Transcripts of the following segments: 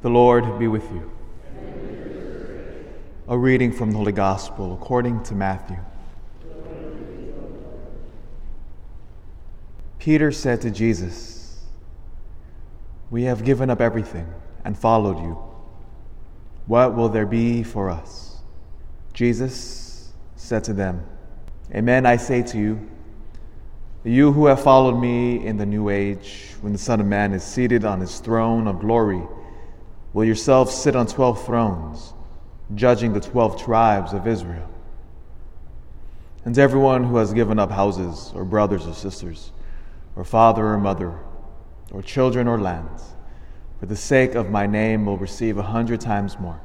The Lord be with you. And with your spirit. A reading from the Holy Gospel according to Matthew. Peter said to Jesus, "We have given up everything and followed you. What will there be for us?" Jesus said to them, "Amen, I say to you, you who have followed me in the new age, when the Son of Man is seated on his throne of glory, will yourselves sit on 12 thrones, judging the 12 tribes of Israel. And everyone who has given up houses, or brothers or sisters, or father or mother, or children or lands, for the sake of my name will receive 100 times more,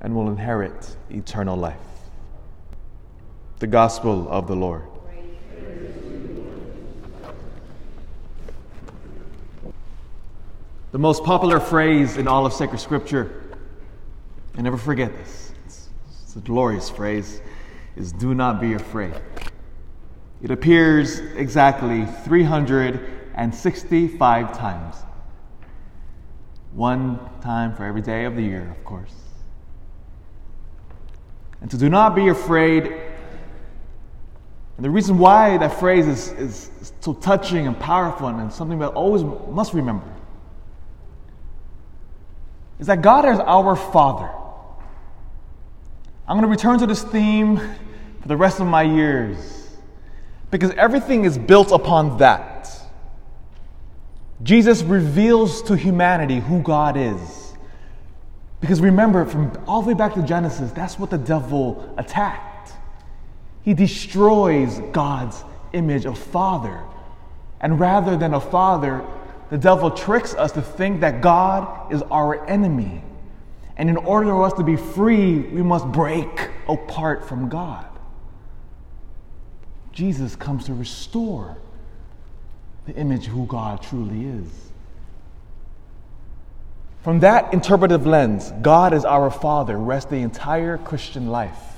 and will inherit eternal life." The Gospel of the Lord. The most popular phrase in all of Sacred Scripture, I never forget this, it's a glorious phrase, is "do not be afraid." It appears exactly 365 times. One time for every day of the year, of course. And to do not be afraid, and the reason why that phrase is so touching and powerful and something that always must remember, is that God is our Father. I'm going to return to this theme for the rest of my years because everything is built upon that. Jesus reveals to humanity who God is. Because remember, from all the way back to Genesis, that's what the devil attacked. He destroys God's image of Father. And rather than a Father, the devil tricks us to think that God is our enemy. And in order for us to be free, we must break apart from God. Jesus comes to restore the image of who God truly is. From that interpretive lens, God as our Father rests the entire Christian life.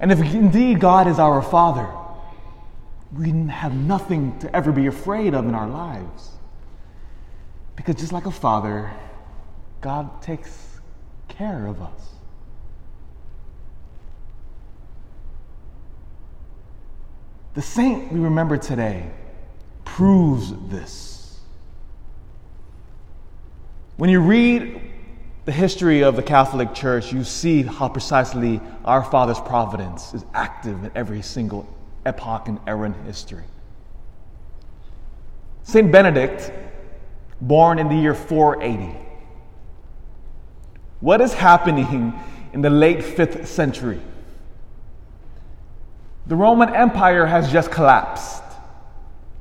And if indeed God is our Father, we have nothing to ever be afraid of in our lives. Because just like a father, God takes care of us. The saint we remember today proves this. When you read the history of the Catholic Church, you see how precisely our Father's providence is active in every single epoch and era in history. Saint Benedict, born in the year 480. What is happening in the late 5th century? The Roman Empire has just collapsed.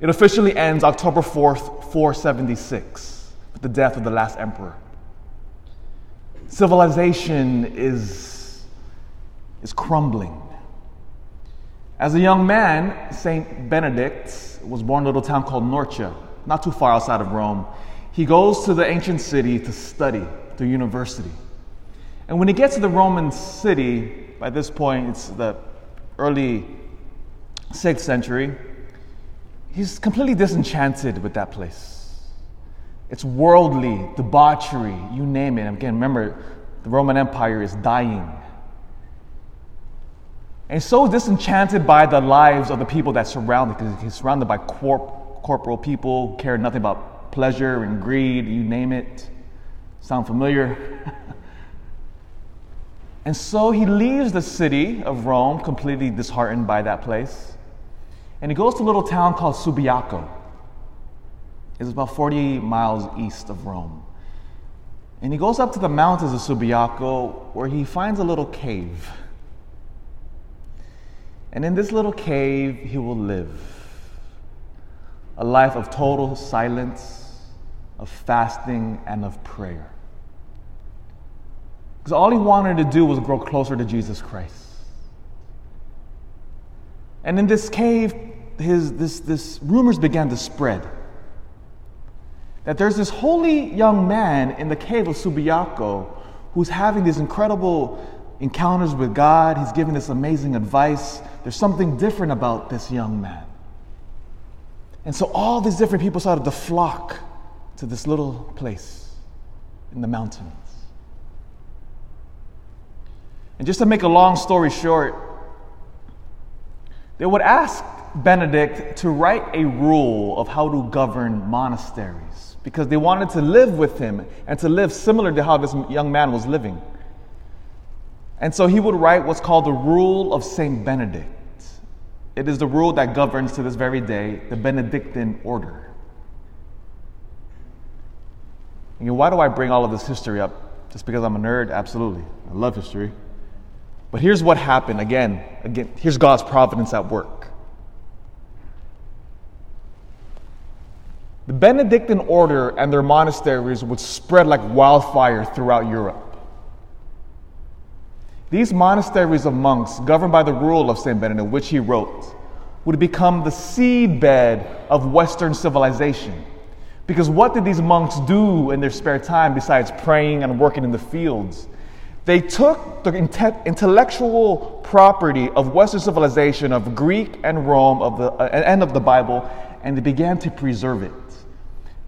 It officially ends October 4th, 476, with the death of the last emperor. Civilization is crumbling. As a young man, Saint Benedict was born in a little town called Norcia, not too far outside of Rome. He goes to the ancient city to study, to university. And when he gets to the Roman city, by this point it's the early 6th century, he's completely disenchanted with that place. It's worldly, debauchery, you name it. Again, remember, the Roman Empire is dying. And so disenchanted by the lives of the people that surround him, because he's surrounded by corporal people who care nothing about pleasure and greed, you name it. Sound familiar? And so he leaves the city of Rome, completely disheartened by that place. And he goes to a little town called Subiaco. It's about 40 miles east of Rome. And he goes up to the mountains of Subiaco, where he finds a little cave. And in this little cave, he will live a life of total silence, of fasting, and of prayer. Because all he wanted to do was grow closer to Jesus Christ. And in this cave, this rumors began to spread that there's this holy young man in the cave of Subiaco who's having these incredible encounters with God. He's giving this amazing advice. There's something different about this young man. And so all these different people started to flock to this little place in the mountains. And just to make a long story short, they would ask Benedict to write a rule of how to govern monasteries, because they wanted to live with him and to live similar to how this young man was living. And so he would write what's called the Rule of St. Benedict. It is the rule that governs to this very day the Benedictine order. And why do I bring all of this history up? Just because I'm a nerd? Absolutely. I love history. But here's what happened. Again, here's God's providence at work. The Benedictine order and their monasteries would spread like wildfire throughout Europe. These monasteries of monks, governed by the Rule of St. Benedict, which he wrote, would become the seedbed of Western civilization. Because what did these monks do in their spare time besides praying and working in the fields? They took the intellectual property of Western civilization, of Greek and Rome, and of the Bible, and they began to preserve it.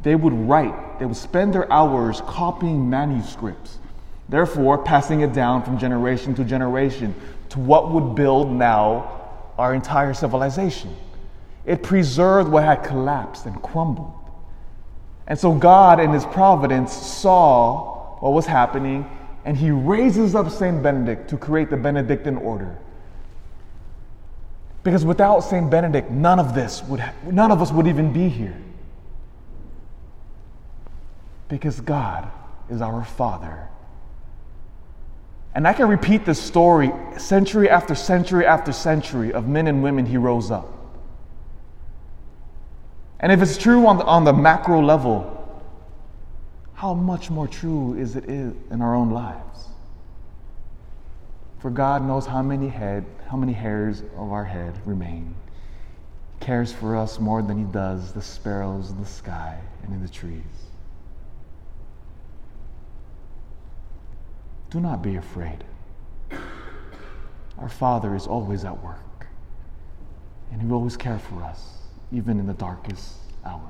They would write. They would spend their hours copying manuscripts, therefore passing it down from generation to generation to what would build now our entire civilization. It preserved what had collapsed and crumbled. And so God in his providence saw what was happening, and he raises up Saint Benedict to create the Benedictine order. Because without Saint Benedict, none of us would even be here. Because God is our Father. And I can repeat this story century after century after century of men and women he rose up. And if it's true on the macro level, how much more true is it in our own lives? For God knows how many hairs of our head remain. He cares for us more than he does the sparrows in the sky and in the trees. Do not be afraid. Our Father is always at work, and he will always care for us, even in the darkest hours.